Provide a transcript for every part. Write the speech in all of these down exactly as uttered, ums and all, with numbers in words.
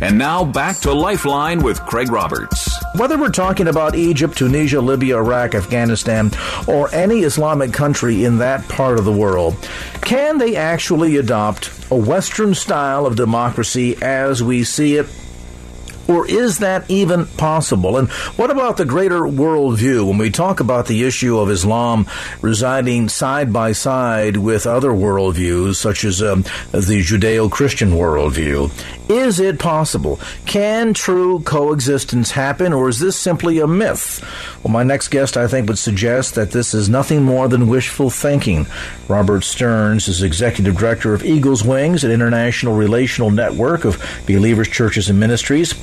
And now back to Lifeline with Craig Roberts. Whether we're talking about Egypt, Tunisia, Libya, Iraq, Afghanistan, or any Islamic country in that part of the world, can they actually adopt a Western style of democracy as we see it? Or is that even possible? And what about the greater worldview when we talk about the issue of Islam residing side by side with other worldviews, such as um, the Judeo-Christian worldview? Is it possible? Can true coexistence happen, or is this simply a myth? Well, my next guest, I think, would suggest that this is nothing more than wishful thinking. Robert Stearns is Executive Director of Eagles Wings, an international relational network of believers, churches, and ministries.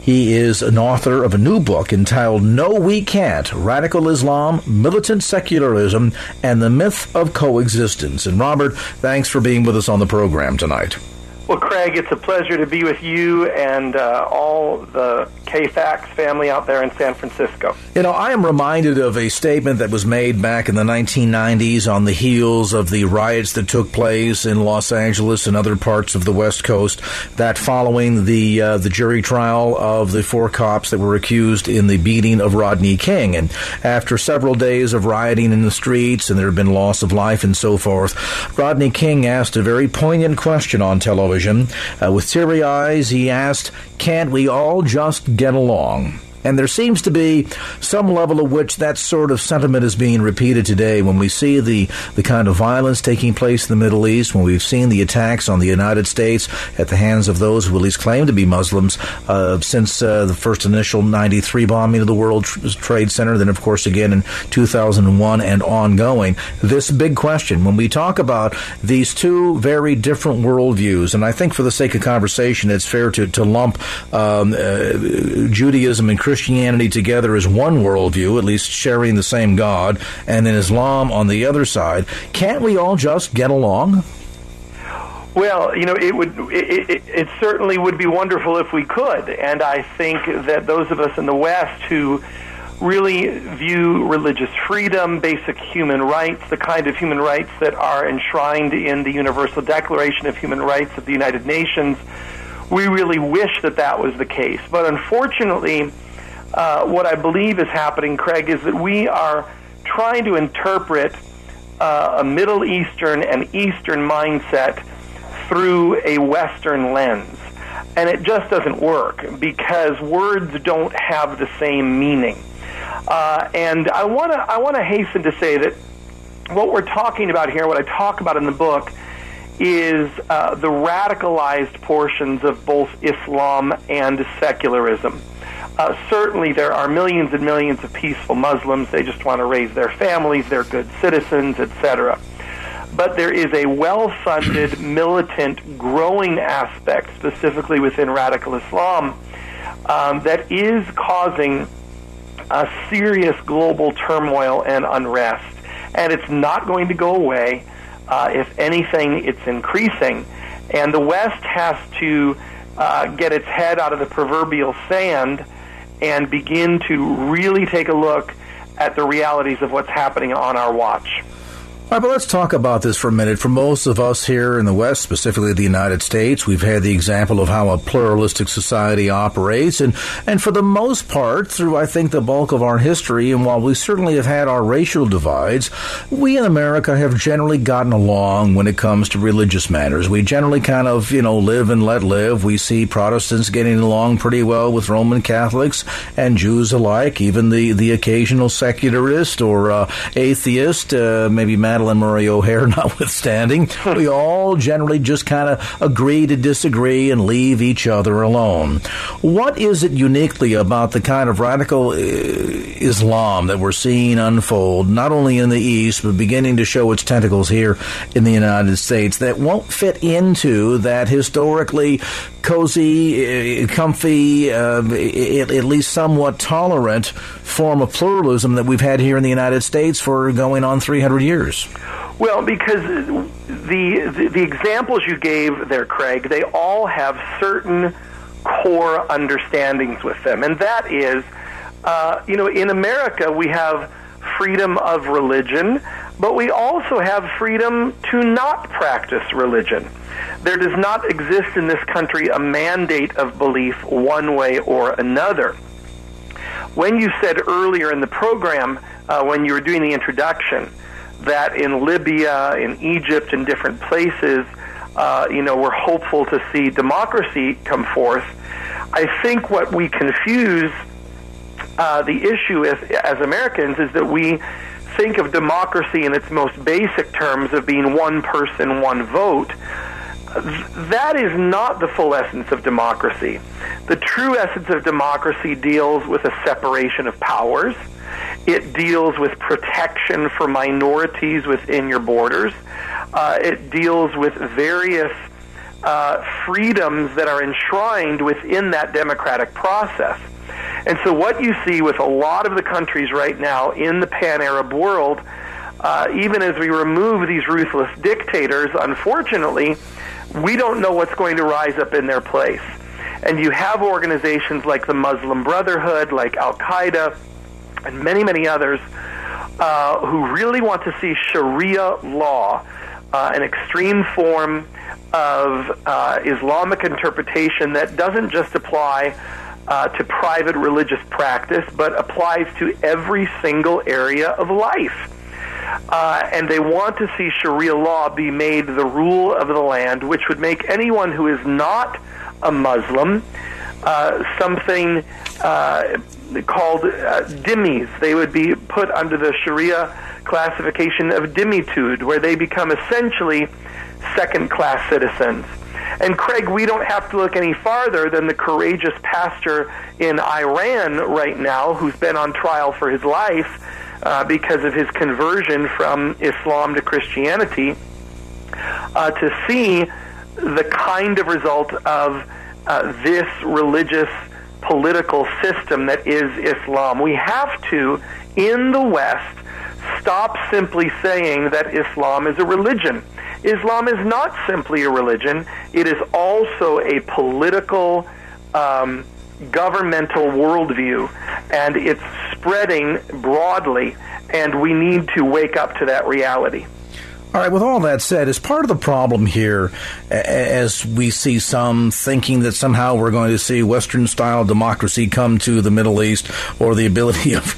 He is an author of a new book entitled No We Can't, Radical Islam, Militant Secularism, and the Myth of Coexistence. And Robert, thanks for being with us on the program tonight. Well, Craig, it's a pleasure to be with you and uh, all the K FAX family out there in San Francisco. You know, I am reminded of a statement that was made back in the nineteen nineties on the heels of the riots that took place in Los Angeles and other parts of the West Coast, that following the uh, the jury trial of the four cops that were accused in the beating of Rodney King. And after several days of rioting in the streets and there had been loss of life and so forth, Rodney King asked a very poignant question on television. Uh, with teary eyes, he asked, "Can't we all just get along?" And there seems to be some level of which that sort of sentiment is being repeated today when we see the, the kind of violence taking place in the Middle East, when we've seen the attacks on the United States at the hands of those who at least claim to be Muslims uh, since uh, the first initial ninety-three bombing of the World Trade Center, then, of course, again in two thousand one and ongoing. This big question, when we talk about these two very different worldviews, and I think for the sake of conversation, it's fair to, to lump um, uh, Judaism and Christianity Christianity together as one worldview, at least sharing the same God, and then Islam on the other side. Can't we all just get along? Well, you know, it would. It, it, it certainly would be wonderful if we could, and I think that those of us in the West who really view religious freedom, basic human rights, the kind of human rights that are enshrined in the Universal Declaration of Human Rights of the United Nations, we really wish that that was the case. But unfortunately, Uh, what I believe is happening, Craig, is that we are trying to interpret uh, a Middle Eastern and Eastern mindset through a Western lens. And it just doesn't work because words don't have the same meaning. Uh, and I want to I want to hasten to say that what we're talking about here, what I talk about in the book, is uh, the radicalized portions of both Islam and secularism. Uh, certainly there are millions and millions of peaceful Muslims. They just want to raise their families, they're good citizens, et cetera. But there is a well-funded, militant, growing aspect, specifically within radical Islam, um, that is causing a serious global turmoil and unrest. And it's not going to go away. Uh, if anything, it's increasing. And the West has to uh, get its head out of the proverbial sand and begin to really take a look at the realities of what's happening on our watch. All right, but let's talk about this for a minute. For most of us here in the West, specifically the United States, we've had the example of how a pluralistic society operates. And, and for the most part, through, I think, the bulk of our history, and while we certainly have had our racial divides, we in America have generally gotten along when it comes to religious matters. We generally kind of, you know, live and let live. We see Protestants getting along pretty well with Roman Catholics and Jews alike, even the, the occasional secularist or uh, atheist, uh, maybe mad Madeline Murray O'Hare notwithstanding, we all generally just kind of agree to disagree and leave each other alone. What is it uniquely about the kind of radical Islam that we're seeing unfold, not only in the East, but beginning to show its tentacles here in the United States, that won't fit into that historically cozy, comfy, uh, at least somewhat tolerant form of pluralism that we've had here in the United States for going on three hundred years? Well, because the, the, the examples you gave there, Craig, they all have certain core understandings with them. And that is, uh, you know, in America we have freedom of religion, but we also have freedom to not practice religion. There does not exist in this country a mandate of belief one way or another. When you said earlier in the program, uh, when you were doing the introduction, that in Libya, in Egypt, in different places, uh, you know, we're hopeful to see democracy come forth, I think what we confuse uh, the issue is, as Americans, is that we think of democracy in its most basic terms of being one person, one vote. That is not the full essence of democracy. The true essence of democracy deals with a separation of powers. It deals with protection for minorities within your borders. Uh, it deals with various uh, freedoms that are enshrined within that democratic process. And so what you see with a lot of the countries right now in the pan-Arab world, uh, even as we remove these ruthless dictators, unfortunately, we don't know what's going to rise up in their place. And you have organizations like the Muslim Brotherhood, like Al-Qaeda, and many, many others uh, who really want to see Sharia law, uh, an extreme form of uh, Islamic interpretation that doesn't just apply uh, to private religious practice, but applies to every single area of life. Uh, and they want to see Sharia law be made the rule of the land, which would make anyone who is not a Muslim uh, something uh, called uh, dhimmis. They would be put under the Sharia classification of dhimmitude, where they become essentially second-class citizens. And, Craig, we don't have to look any farther than the courageous pastor in Iran right now who's been on trial for his life Uh, because of his conversion from Islam to Christianity, uh, to see the kind of result of uh, this religious political system that is Islam. We have to, in the West, stop simply saying that Islam is a religion. Islam is not simply a religion. It is also a political um governmental worldview, and it's spreading broadly, and we need to wake up to that reality. All right, with all that said, is part of the problem here, as we see some thinking that somehow we're going to see Western-style democracy come to the Middle East, or the ability of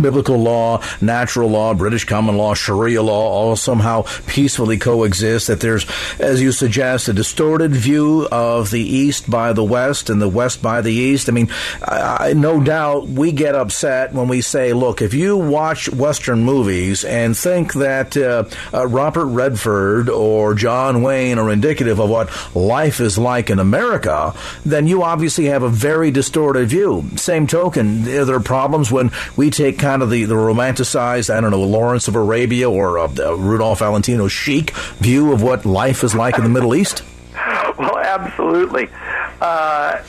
biblical law, natural law, British common law, Sharia law, all somehow peacefully coexist, that there's, as you suggest, a distorted view of the East by the West and the West by the East. I mean, I, I, no doubt we get upset when we say, look, if you watch Western movies and think that uh, uh, Robert Redford or John Wayne are indicative of what life is like in America, then you obviously have a very distorted view. Same token, there are problems when we take kind of the, the romanticized, I don't know, Lawrence of Arabia or uh, uh, Rudolph Valentino's chic view of what life is like in the Middle East. Well, absolutely. Uh,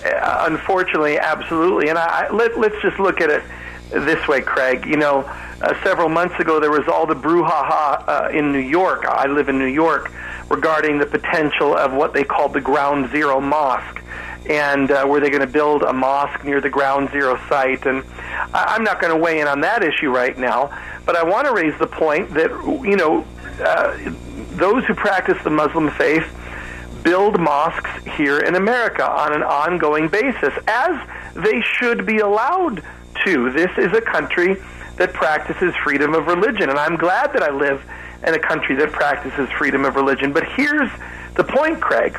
unfortunately, absolutely. And I, I, let, let's just look at it this way, Craig. You know, uh, several months ago there was all the brouhaha uh, in New York. I live in New York, regarding the potential of what they called the Ground Zero Mosque, and uh, were they going to build a mosque near the Ground Zero site? And I- I'm not going to weigh in on that issue right now, but I want to raise the point that, you know, uh, those who practice the Muslim faith build mosques here in America on an ongoing basis, as they should be allowed to. This is a country that practices freedom of religion, and I'm glad that I live in a country that practices freedom of religion. But here's the point, Craig.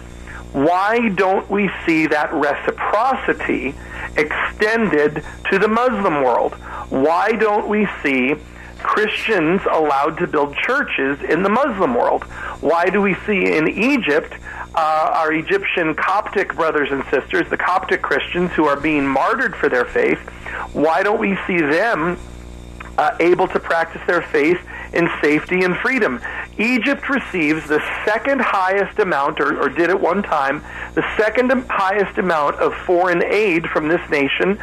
Why don't we see that reciprocity extended to the Muslim world? Why don't we see Christians allowed to build churches in the Muslim world. Why do we see in Egypt uh, our Egyptian Coptic brothers and sisters, the Coptic Christians who are being martyred for their faith, why don't we see them Uh, able to practice their faith in safety and freedom? Egypt receives the second highest amount, or, or did at one time, the second highest amount of foreign aid from this nation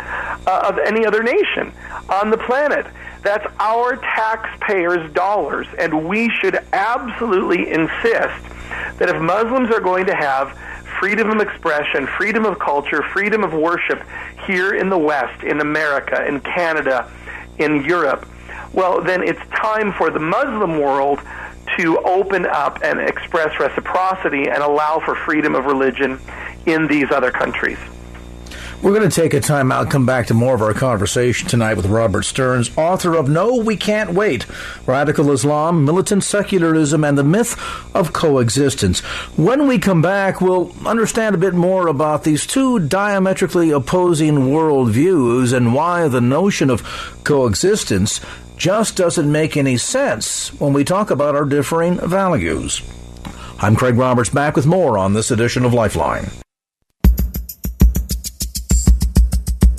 uh, of any other nation on the planet. That's our taxpayers' dollars, and we should absolutely insist that if Muslims are going to have freedom of expression, freedom of culture, freedom of worship here in the West, in America, in Canada, in Europe, well, then it's time for the Muslim world to open up and express reciprocity and allow for freedom of religion in these other countries. We're going to take a time out, come back to more of our conversation tonight with Robert Stearns, author of No, We Can't Wait, Radical Islam, Militant Secularism, and the Myth of Coexistence. When we come back, we'll understand a bit more about these two diametrically opposing worldviews and why the notion of coexistence just doesn't make any sense when we talk about our differing values. I'm Craig Roberts, back with more on this edition of Lifeline.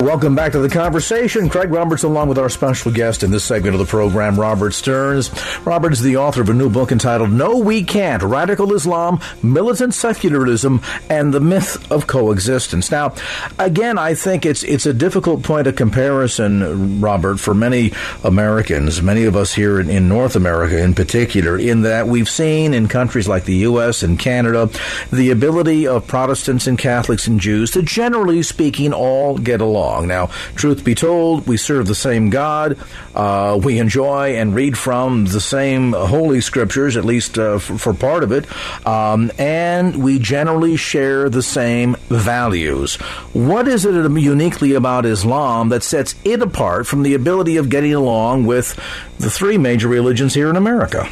Welcome back to the conversation. Craig Roberts along with our special guest in this segment of the program, Robert Stearns. Robert is the author of a new book entitled No, We Can't, Radical Islam, Militant Secularism, and the Myth of Coexistence. Now, again, I think it's it's a difficult point of comparison, Robert, for many Americans, many of us here in, in North America in particular, in that we've seen in countries like the U S and Canada the ability of Protestants and Catholics and Jews to, generally speaking, all get along. Now, truth be told, we serve the same God. Uh, we enjoy and read from the same holy scriptures, at least uh, for, for part of it, um, and we generally share the same values. What is it uniquely about Islam that sets it apart from the ability of getting along with the three major religions here in America?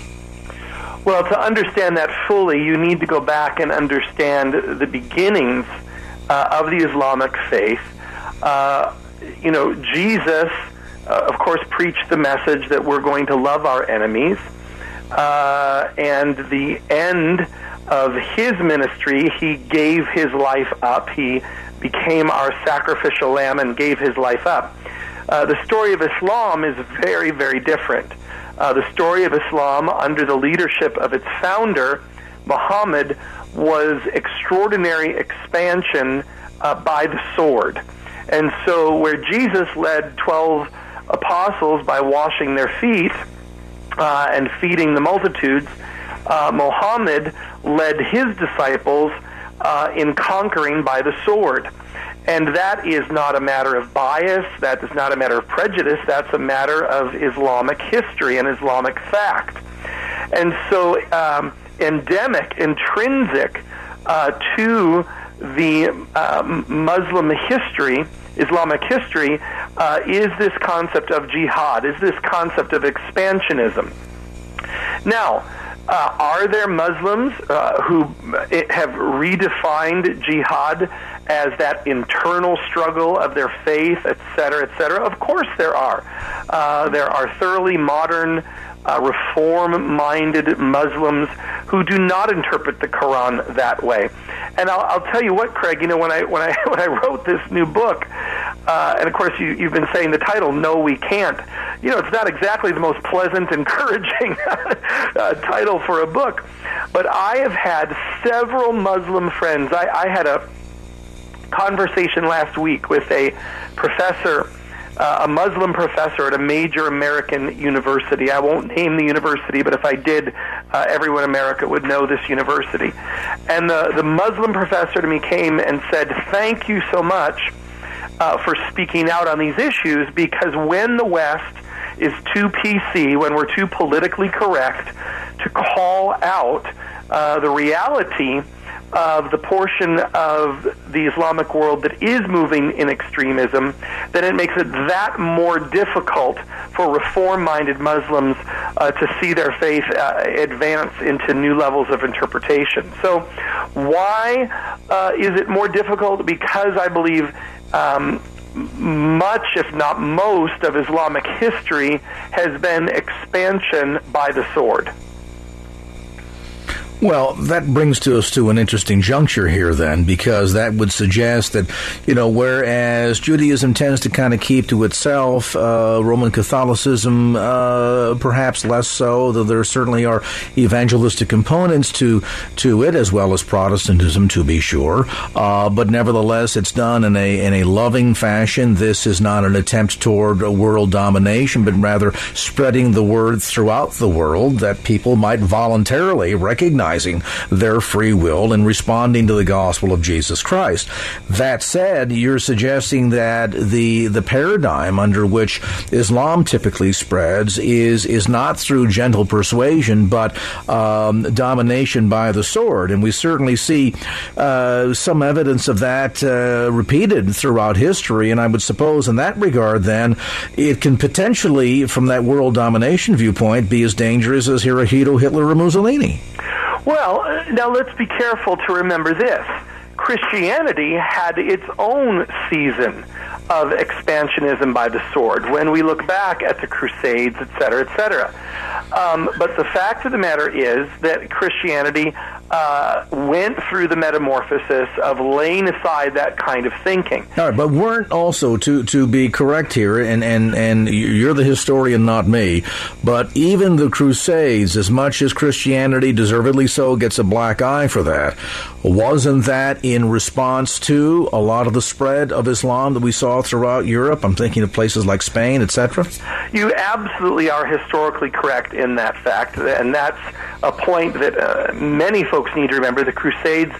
Well, to understand that fully, you need to go back and understand the beginnings uh, of the Islamic faith. Uh, you know, Jesus, uh, of course, preached the message that we're going to love our enemies. Uh, and the end of his ministry, he gave his life up. He became our sacrificial lamb and gave his life up. Uh, the story of Islam is very, very different. Uh, the story of Islam, under the leadership of its founder, Muhammad, was extraordinary expansion uh, by the sword. And so where Jesus led twelve apostles by washing their feet uh, and feeding the multitudes, uh, Muhammad led his disciples uh, in conquering by the sword. And that is not a matter of bias, that is not a matter of prejudice, that's a matter of Islamic history and Islamic fact. And so um, endemic, intrinsic uh, to the um, Muslim history, Islamic history, uh, is this concept of jihad, is this concept of expansionism. Now, Uh, are there Muslims uh, who have redefined jihad as that internal struggle of their faith, et cetera, et cetera? Of course there are. Uh, there are thoroughly modern, uh, reform-minded Muslims who do not interpret the Quran that way. And I'll, I'll tell you what, Craig. You know, when I when I when I wrote this new book, uh, and of course you, you've been saying the title, "No, We Can't." You know, it's not exactly the most pleasant, encouraging uh, title for a book, but I have had several Muslim friends. I, I had a conversation last week with a professor, uh, a Muslim professor at a major American university. I won't name the university, but if I did, uh, everyone in America would know this university. And the, the Muslim professor to me came and said, "Thank you so much uh, for speaking out on these issues, because when the West is too P C, when we're too politically correct to call out uh, the reality of the portion of the Islamic world that is moving in extremism, then it makes it that more difficult for reform-minded Muslims uh, to see their faith uh, advance into new levels of interpretation." So why uh, is it more difficult? Because I believe um, much, if not most, of Islamic history has been expansion by the sword. Well, that brings to us to an interesting juncture here then, because that would suggest that, you know, whereas Judaism tends to kind of keep to itself, uh, Roman Catholicism uh, perhaps less so, though there certainly are evangelistic components to to it, as well as Protestantism, to be sure. Uh, but nevertheless, it's done in a, in a loving fashion. This is not an attempt toward world domination, but rather spreading the word throughout the world that people might voluntarily recognize their free will and responding to the gospel of Jesus Christ. That said, you're suggesting that the the paradigm under which Islam typically spreads is is not through gentle persuasion, but um, domination by the sword. And we certainly see uh, some evidence of that uh, repeated throughout history. And I would suppose in that regard, then, it can potentially, from that world domination viewpoint, be as dangerous as Hirohito, Hitler, or Mussolini. Well, now let's be careful to remember this. Christianity had its own season of expansionism by the sword when we look back at the Crusades, et cetera, et cetera. Um, but the fact of the matter is that Christianity uh, went through the metamorphosis of laying aside that kind of thinking. All right, but weren't also, to, to be correct here, and, and, and you're the historian, not me, but even the Crusades, as much as Christianity, deservedly so, gets a black eye for that, wasn't that in response to a lot of the spread of Islam that we saw throughout Europe? I'm thinking of places like Spain, et cetera. You absolutely are historically correct in that fact, and that's a point that uh, many folks need to remember. The Crusades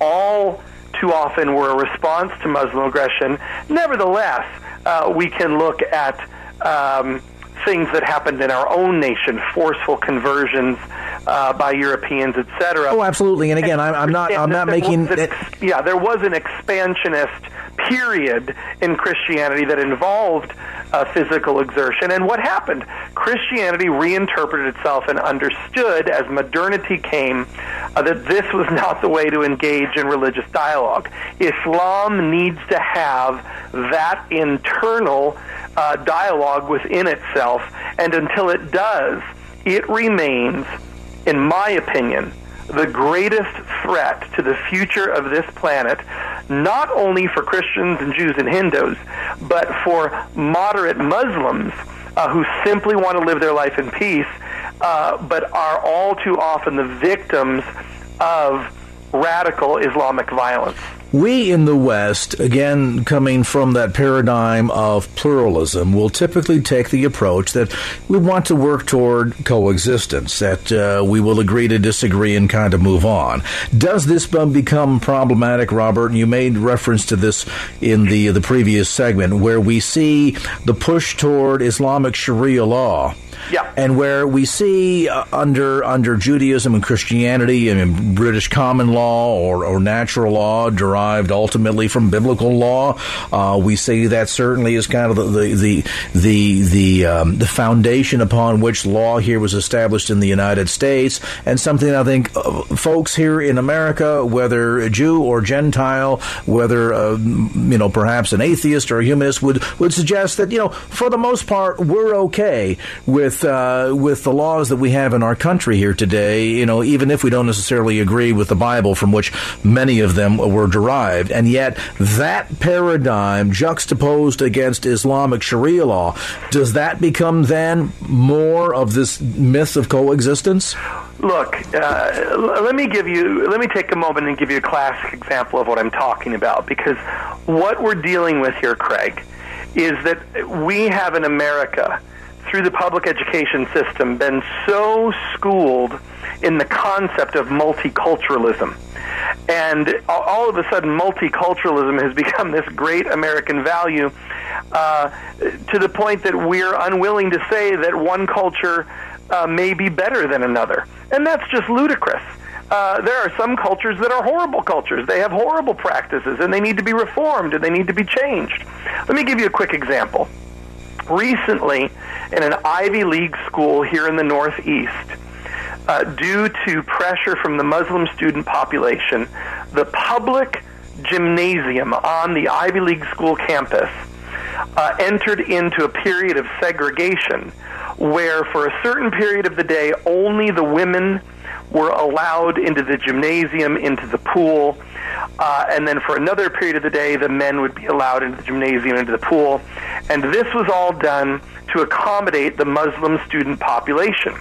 all too often were a response to Muslim aggression. Nevertheless, uh, we can look at um, things that happened in our own nation, forceful conversions uh, by Europeans, et cetera. Oh, absolutely. And again, and I'm not, I'm not making that. Yeah, there was an expansionist period in Christianity that involved uh, physical exertion. And what happened? Christianity reinterpreted itself and understood as modernity came uh, that this was not the way to engage in religious dialogue. Islam needs to have that internal uh, dialogue within itself, and until it does, it remains, in my opinion, the greatest threat to the future of this planet, not only for Christians and Jews and Hindus, but for moderate Muslims uh, who simply want to live their life in peace, uh, but are all too often the victims of radical Islamic violence. We in the West, again, coming from that paradigm of pluralism, will typically take the approach that we want to work toward coexistence, that uh, we will agree to disagree and kind of move on. Does this become problematic, Robert? And you made reference to this in the, the previous segment, where we see the push toward Islamic Sharia law. Yeah. And where we see uh, under under Judaism and Christianity and in British common law or, or natural law derived ultimately from biblical law, uh, we see that certainly is kind of the the the the, um, the foundation upon which law here was established in the United States, and something I think uh, folks here in America, whether a Jew or Gentile, whether uh, you know perhaps an atheist or a humanist, would would suggest that you know for the most part we're okay with. With, uh, with the laws that we have in our country here today, you know, even if we don't necessarily agree with the Bible from which many of them were derived. And yet that paradigm juxtaposed against Islamic Sharia law, does that become then more of this myth of coexistence? Look, uh, let me give you, let me take a moment and give you a classic example of what I'm talking about, because what we're dealing with here, Craig, is that we have in America, through the public education system, been so schooled in the concept of multiculturalism. And all of a sudden, multiculturalism has become this great American value uh, to the point that we're unwilling to say that one culture uh, may be better than another. And that's just ludicrous. Uh, there are some cultures that are horrible cultures. They have horrible practices, and they need to be reformed, and they need to be changed. Let me give you a quick example. Recently, in an Ivy League school here in the Northeast, uh, due to pressure from the Muslim student population, the public gymnasium on the Ivy League school campus uh, entered into a period of segregation where for a certain period of the day only the women were allowed into the gymnasium, into the pool, uh, and then for another period of the day the men would be allowed into the gymnasium, into the pool. And this was all done to accommodate the Muslim student population,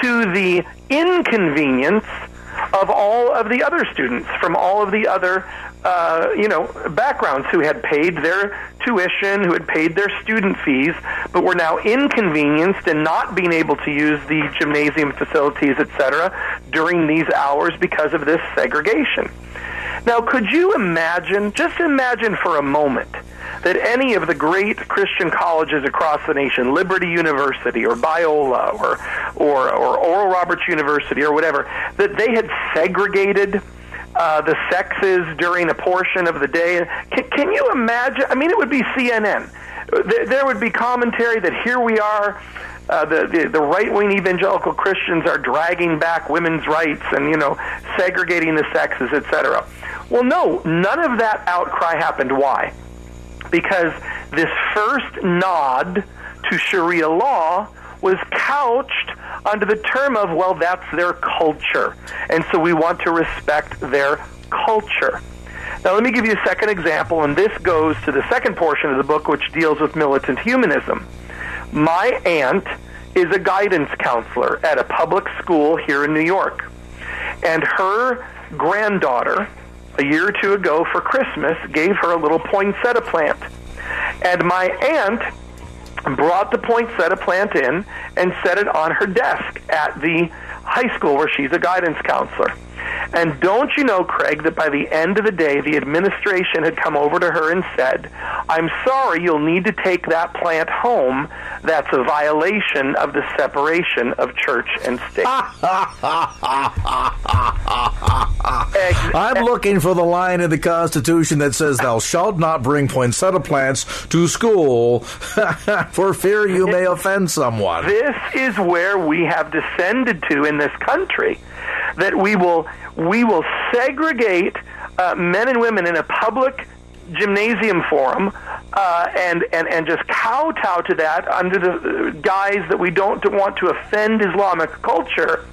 to the inconvenience of all of the other students from all of the other, uh, you know, backgrounds who had paid their tuition, who had paid their student fees, but were now inconvenienced and not being able to use the gymnasium facilities, et cetera, during these hours because of this segregation. Now, could you imagine, just imagine for a moment, that any of the great Christian colleges across the nation, Liberty University or Biola or, or, or Oral Roberts University or whatever, that they had segregated uh, the sexes during a portion of the day? Can, can you imagine? I mean, it would be C N N. There, there would be commentary that here we are, Uh, the, the, the right-wing evangelical Christians are dragging back women's rights and, you know, segregating the sexes, et cetera. Well, no, none of that outcry happened. Why? Because this first nod to Sharia law was couched under the term of, well, that's their culture, and so we want to respect their culture. Now, let me give you a second example, and this goes to the second portion of the book, which deals with militant humanism. My aunt is a guidance counselor at a public school here in New York, and her granddaughter, a year or two ago for Christmas, gave her a little poinsettia plant. And my aunt brought the poinsettia plant in and set it on her desk at the high school where she's a guidance counselor. And don't you know, Craig, that by the end of the day, the administration had come over to her and said, I'm sorry, you'll need to take that plant home. That's a violation of the separation of church and state. I'm looking for the line in the Constitution that says, thou shalt not bring poinsettia plants to school for fear you may offend someone. This is where we have descended to in this country, that we will we will segregate uh, men and women in a public gymnasium forum uh, and, and, and just kowtow to that under the guise that we don't want to offend Islamic culture,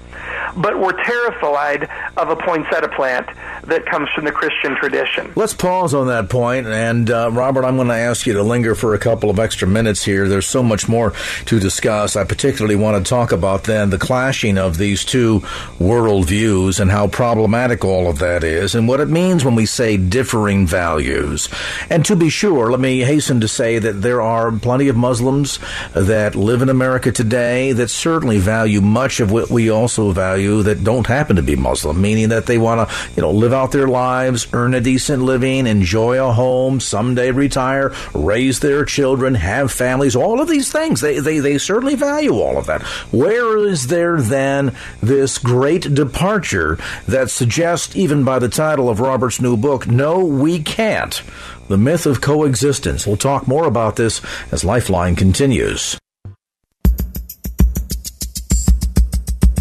but we're terrified of a poinsettia plant that comes from the Christian tradition. Let's pause on that point, and uh, Robert, I'm going to ask you to linger for a couple of extra minutes here. There's so much more to discuss. I particularly want to talk about then the clashing of these two worldviews and how problematic all of that is and what it means when we say differing values. And to be sure, let me hasten to say that there are plenty of Muslims that live in America today that certainly value much of what we also value that don't happen to be Muslim, meaning that they want to, you know, live out their lives, earn a decent living, enjoy a home, someday retire, raise their children, have families, all of these things. They, they, they certainly value all of that. Where is there then this great departure that suggests, even by the title of Robert's new book, No, We Can't, The Myth of Coexistence? We'll talk more about this as Lifeline continues.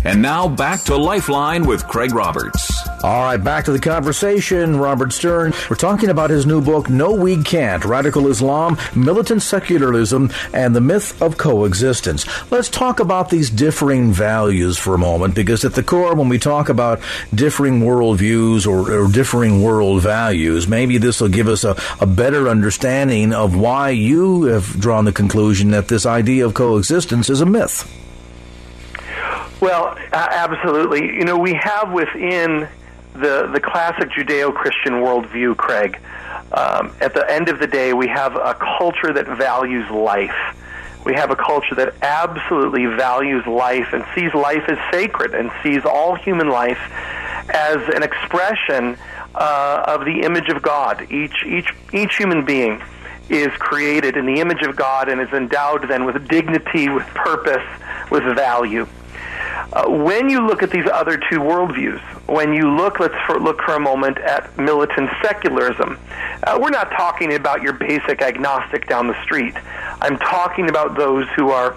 And now back to Lifeline with Craig Roberts. All right, back to the conversation. Robert Stearns, we're talking about his new book, No, We Can't, Radical Islam, Militant Secularism, and the Myth of Coexistence. Let's talk about these differing values for a moment, because at the core, when we talk about differing worldviews or, or differing world values, maybe this will give us a, a better understanding of why you have drawn the conclusion that this idea of coexistence is a myth. Well, absolutely. You know, we have within the the classic Judeo-Christian worldview, Craig, um, at the end of the day, we have a culture that values life. We have a culture that absolutely values life and sees life as sacred and sees all human life as an expression uh, of the image of God. Each each each human being is created in the image of God and is endowed then with dignity, with purpose, with value. Uh, when you look at these other two worldviews, when you look, let's for, look for a moment at militant secularism. Uh, we're not talking about your basic agnostic down the street. I'm talking about those who are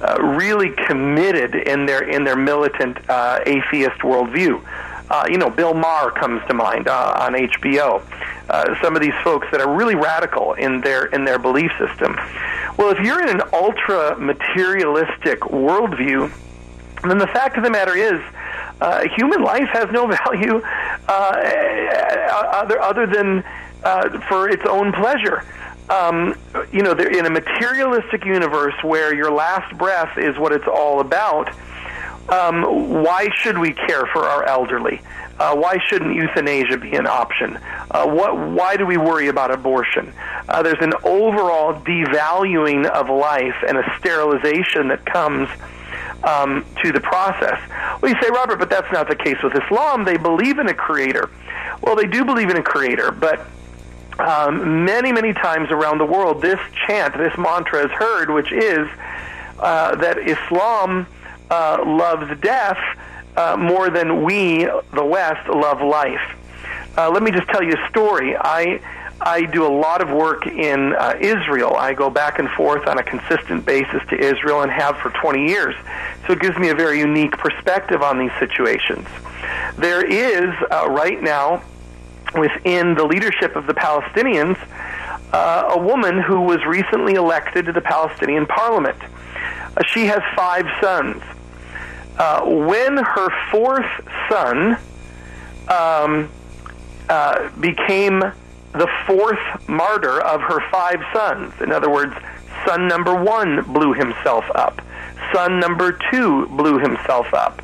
uh, really committed in their in their militant uh, atheist worldview. Uh, you know, Bill Maher comes to mind uh, on H B O. Uh, some of these folks that are really radical in their in their belief system. Well, if you're in an ultra-materialistic worldview, then the fact of the matter is, uh, human life has no value uh, other other than uh, for its own pleasure. Um, you know, in a materialistic universe where your last breath is what it's all about, um, why should we care for our elderly? Uh, why shouldn't euthanasia be an option? Uh, what? Why do we worry about abortion? Uh, there's an overall devaluing of life and a sterilization that comes um, to the process. Well, you say, Robert, but that's not the case with Islam. They believe in a creator. Well, they do believe in a creator, but Um, many, many times around the world, this chant, this mantra is heard, which is uh, that Islam uh, loves death uh, more than we, the West, love life. Uh, let me just tell you a story. I I do a lot of work in uh, Israel. I go back and forth on a consistent basis to Israel and have for twenty years. So it gives me a very unique perspective on these situations. There is, uh, right now, within the leadership of the Palestinians, uh, a woman who was recently elected to the Palestinian parliament. Uh, she has five sons. Uh, when her fourth son um, uh, became the fourth martyr of her five sons, in other words, son number one blew himself up, son number two blew himself up,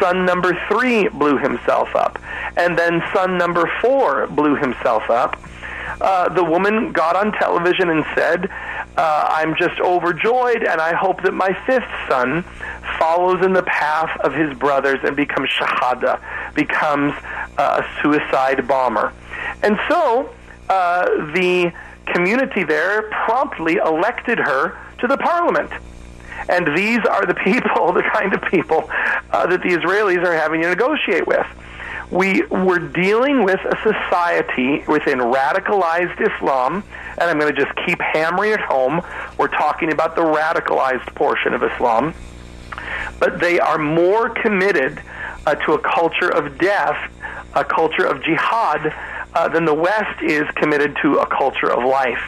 son number three blew himself up, and then son number four blew himself up. Uh, the woman got on television and said, uh, I'm just overjoyed, and I hope that my fifth son follows in the path of his brothers and becomes Shahada, becomes uh, a suicide bomber. And so uh, the community there promptly elected her to the parliament. And these are the people, the kind of people uh, that the Israelis are having to negotiate with. We we're dealing with a society within radicalized Islam, and I'm going to just keep hammering it home. We're talking about the radicalized portion of Islam. But they are more committed uh, to a culture of death, a culture of jihad, uh, than the West is committed to a culture of life.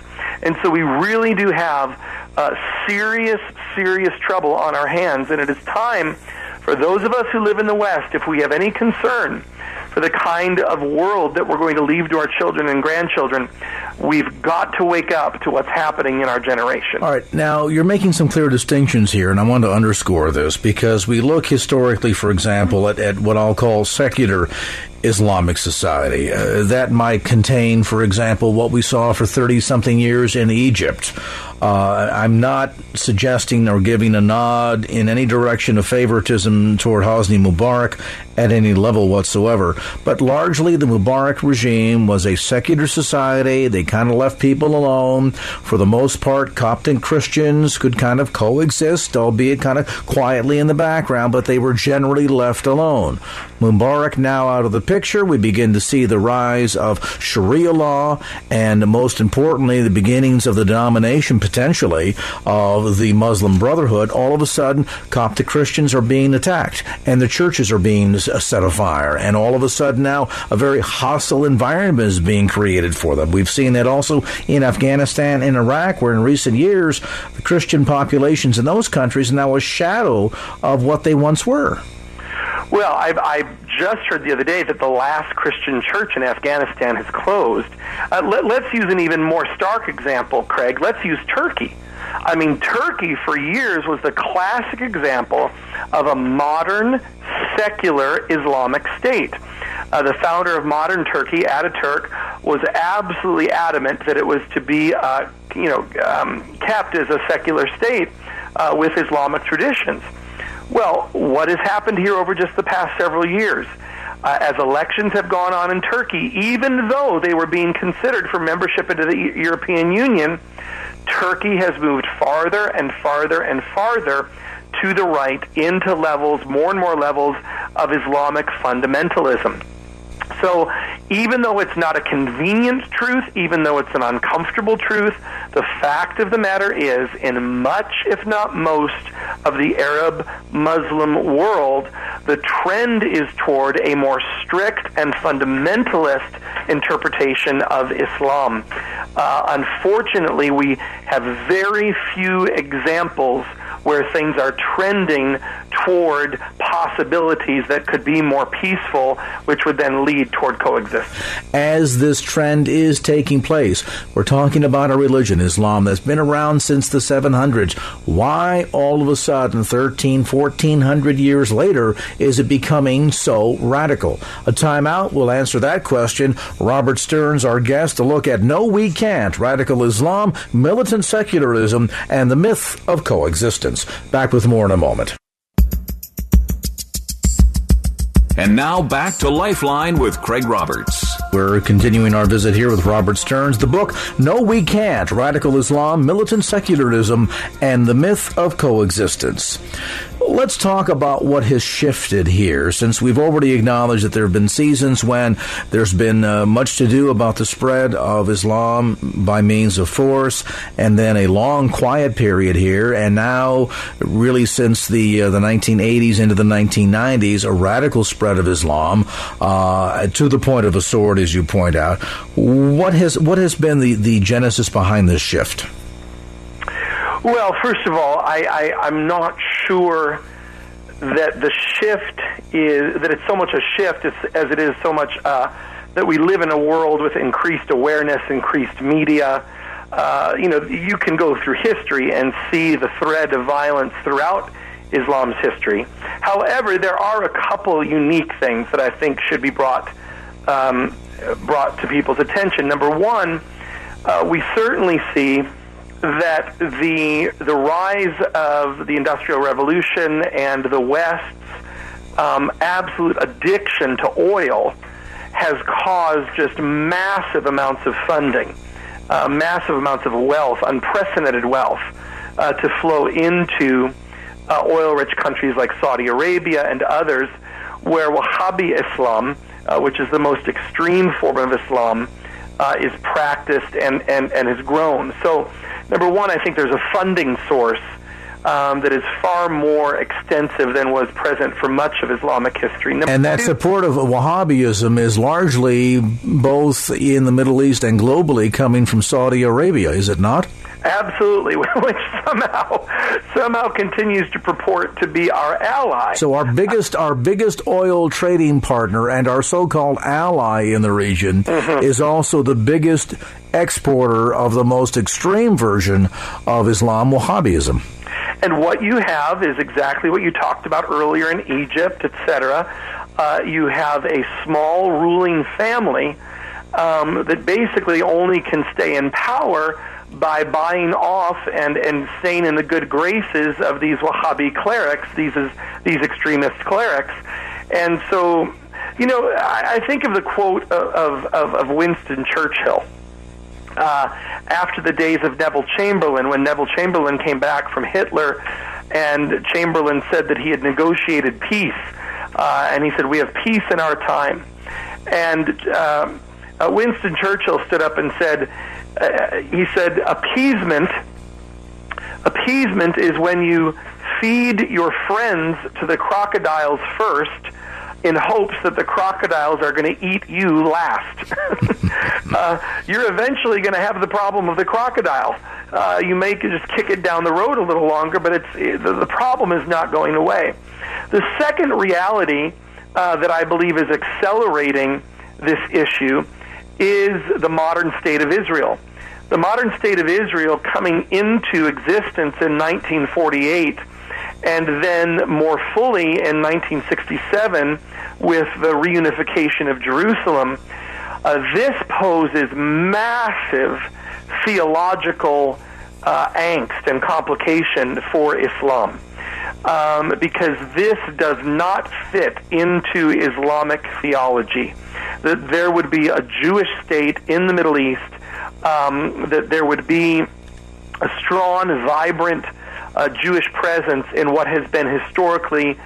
And so we really do have uh, serious, serious trouble on our hands, and it is time for those of us who live in the West, if we have any concern for the kind of world that we're going to leave to our children and grandchildren, we've got to wake up to what's happening in our generation. All right. Now, you're making some clear distinctions here, and I want to underscore this because we look historically, for example, at, at what I'll call secular Islamic society. Uh, that might contain, for example, what we saw for thirty-something years in Egypt. Uh, I'm not suggesting or giving a nod in any direction of favoritism toward Hosni Mubarak at any level whatsoever. But largely, the Mubarak regime was a secular society. They kind of left people alone. For the most part, Coptic Christians could kind of coexist, albeit kind of quietly in the background, but they were generally left alone. Mubarak now out of the picture, we begin to see the rise of Sharia law and, most importantly, the beginnings of the denomination, potentially, of the Muslim Brotherhood. All of a sudden, Coptic Christians are being attacked, and the churches are being set afire, and all of a sudden now a very hostile environment is being created for them. We've seen that also in Afghanistan and Iraq, where in recent years the Christian populations in those countries are now a shadow of what they once were. Well, I've, I've just heard the other day that the last Christian church in Afghanistan has closed. Uh, let, let's use an even more stark example, Craig. Let's use Turkey. I mean, Turkey for years was the classic example of a modern, secular Islamic state. Uh, the founder of modern Turkey, Ataturk, was absolutely adamant that it was to be uh, you know, um, kept as a secular state uh, with Islamic traditions. Well, what has happened here over just the past several years? Uh, as elections have gone on in Turkey, even though they were being considered for membership into the e- European Union, Turkey has moved farther and farther and farther to the right into levels, more and more levels of Islamic fundamentalism. So even though it's not a convenient truth, even though it's an uncomfortable truth, the fact of the matter is, in much, if not most, of the Arab Muslim world, the trend is toward a more strict and fundamentalist interpretation of Islam. Uh, unfortunately, we have very few examples where things are trending toward possibilities that could be more peaceful, which would then lead toward coexistence. As this trend is taking place, we're talking about a religion, Islam, that's been around since the seven hundreds. Why all of a sudden, thirteen, fourteen hundred years later, is it becoming so radical? A timeout will answer that question. Robert Stearns, our guest, to look at No We Can't, Radical Islam, Militant Secularism, and the Myth of Coexistence. Back with more in a moment. And now back to Lifeline with Craig Roberts. We're continuing our visit here with Robert Stearns. The book, No We Can't, Radical Islam, Militant Secularism, and the Myth of Coexistence. Let's talk about what has shifted here, since we've already acknowledged that there have been seasons when there's been uh, much to do about the spread of Islam by means of force, and then a long quiet period here, and now really since the uh, the nineteen eighties into the nineteen nineties, a radical spread of Islam uh, to the point of a sword, as you point out. What has what has been the, the genesis behind this shift? Well, first of all, I, I, I'm not sure that the shift is, that it's so much a shift as, as it is so much uh, that we live in a world with increased awareness, increased media. Uh, you know, you can go through history and see the thread of violence throughout Islam's history. However, there are a couple unique things that I think should be brought, um, brought to people's attention. Number one, uh, we certainly see that the the rise of the Industrial Revolution and the West's um, absolute addiction to oil has caused just massive amounts of funding, uh, massive amounts of wealth, unprecedented wealth, uh, to flow into uh, oil-rich countries like Saudi Arabia and others, where Wahhabi Islam, uh, which is the most extreme form of Islam, uh, is practiced and, and, and has grown. So, number one, I think there's a funding source um, that is far more extensive than was present for much of Islamic history. Number and that two, support of Wahhabism is largely both in the Middle East and globally coming from Saudi Arabia, is it not? Absolutely, which somehow somehow continues to purport to be our ally. So our biggest our biggest oil trading partner and our so-called ally in the region mm-hmm. is also the biggest exporter of the most extreme version of Islam, Wahhabism. And what you have is exactly what you talked about earlier in Egypt, et cetera. Uh, you have a small ruling family um, that basically only can stay in power by buying off and, and staying in the good graces of these Wahhabi clerics, these these extremist clerics. And so, you know, I, I think of the quote of, of, of Winston Churchill uh, after the days of Neville Chamberlain, when Neville Chamberlain came back from Hitler, and Chamberlain said that he had negotiated peace. Uh, and he said, "We have peace in our time." And uh, uh, Winston Churchill stood up and said, Uh, he said, appeasement, appeasement is when you feed your friends to the crocodiles first in hopes that the crocodiles are going to eat you last. uh, you're eventually going to have the problem of the crocodile. Uh, you may just kick it down the road a little longer, but it's it, the, the problem is not going away. The second reality uh, that I believe is accelerating this issue is the modern state of Israel. The modern state of Israel coming into existence in nineteen forty-eight and then more fully in nineteen sixty-seven with the reunification of Jerusalem, uh, this poses massive theological uh, angst and complication for Islam um, because this does not fit into Islamic theology. That there would be a Jewish state in the Middle East, um, that there would be a strong, vibrant uh, Jewish presence in what has been historically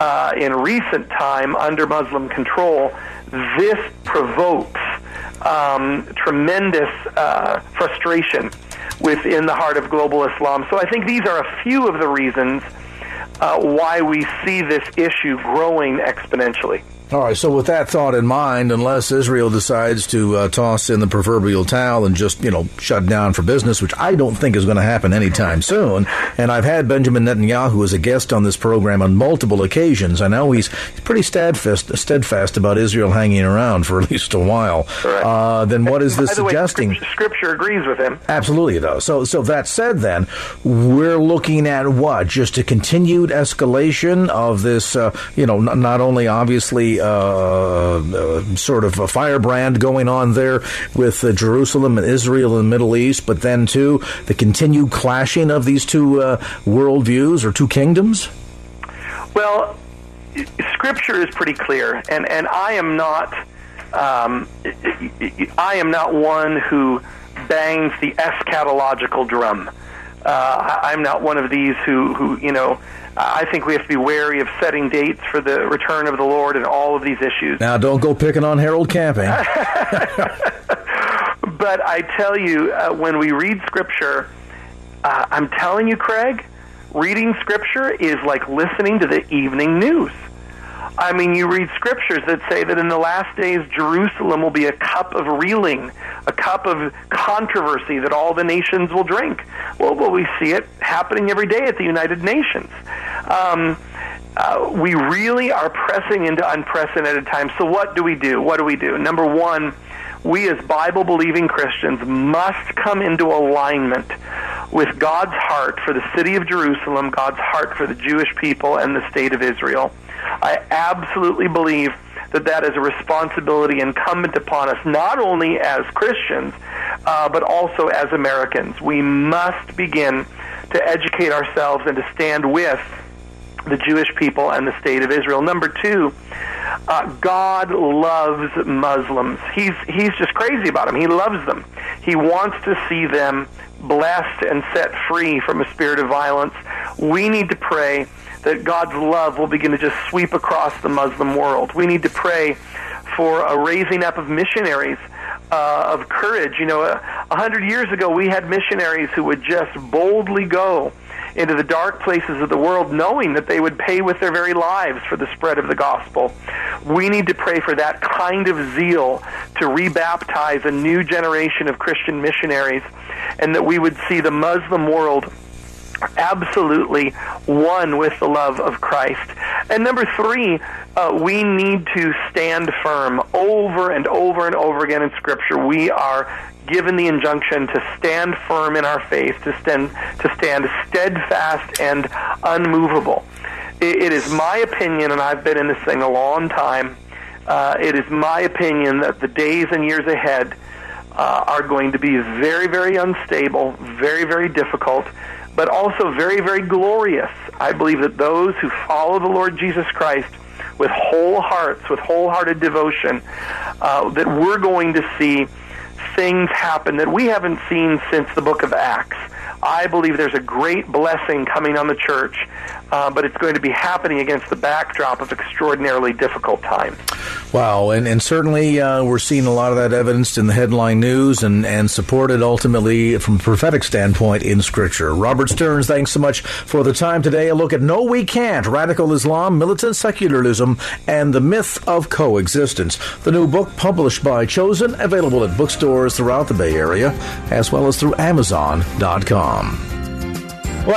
uh, in recent time under Muslim control, this provokes um, tremendous uh, frustration within the heart of global Islam. So I think these are a few of the reasons uh, why we see this issue growing exponentially. All right, so with that thought in mind, unless Israel decides to uh, toss in the proverbial towel and just, you know, shut down for business, which I don't think is going to happen anytime soon, and I've had Benjamin Netanyahu as a guest on this program on multiple occasions. I know he's pretty steadfast, steadfast about Israel hanging around for at least a while. Uh, then what is this suggesting? By the way, Scripture agrees with him. Absolutely, though. So, so that said, then, we're looking at what? Just a continued escalation of this, uh, you know, n- not only obviously Uh, uh, sort of a firebrand going on there with uh, Jerusalem and Israel and the Middle East, but then, too, the continued clashing of these two uh, worldviews or two kingdoms? Well, Scripture is pretty clear, and, and I am not um, I am not one who bangs the eschatological drum. Uh, I'm not one of these who, who, you know, I think we have to be wary of setting dates for the return of the Lord and all of these issues. Now, don't go picking on Harold Camping. But I tell you, uh, when we read Scripture, uh, I'm telling you, Craig, reading Scripture is like listening to the evening news. I mean, you read Scriptures that say that in the last days, Jerusalem will be a cup of reeling, a cup of controversy that all the nations will drink. Well, well we see it happening every day at the United Nations. Um, uh, we really are pressing into unprecedented times. So what do we do? What do we do? Number one, we as Bible-believing Christians must come into alignment with God's heart for the city of Jerusalem, God's heart for the Jewish people and the state of Israel. I absolutely believe that that is a responsibility incumbent upon us, not only as Christians, uh, but also as Americans. We must begin to educate ourselves and to stand with the Jewish people and the state of Israel. Number two, uh, God loves Muslims. He's he's just crazy about them. He loves them. He wants to see them blessed and set free from a spirit of violence. We need to pray that God's love will begin to just sweep across the Muslim world. We need to pray for a raising up of missionaries uh, of courage. You know, a uh, hundred years ago, we had missionaries who would just boldly go into the dark places of the world, knowing that they would pay with their very lives for the spread of the gospel. We need to pray for that kind of zeal to rebaptize a new generation of Christian missionaries, and that we would see the Muslim world absolutely one with the love of Christ. And number three, uh, we need to stand firm over and over and over again in Scripture. We are given the injunction to stand firm in our faith, to stand, to stand steadfast and unmovable. It, it is my opinion, and I've been in this thing a long time, uh, it is my opinion that the days and years ahead uh, are going to be very, very unstable, very, very difficult, but also very, very glorious. I believe that those who follow the Lord Jesus Christ with whole hearts, with wholehearted devotion, uh, that we're going to see things happen that we haven't seen since the book of Acts. I believe there's a great blessing coming on the church, uh, but it's going to be happening against the backdrop of extraordinarily difficult times. Wow, and, and certainly uh, we're seeing a lot of that evidenced in the headline news and, and supported ultimately from a prophetic standpoint in Scripture. Robert Stearns, thanks so much for the time today. A look at No We Can't, Radical Islam, Militant Secularism, and the Myth of Coexistence. The new book published by Chosen, available at bookstores throughout the Bay Area, as well as through Amazon dot com. Well,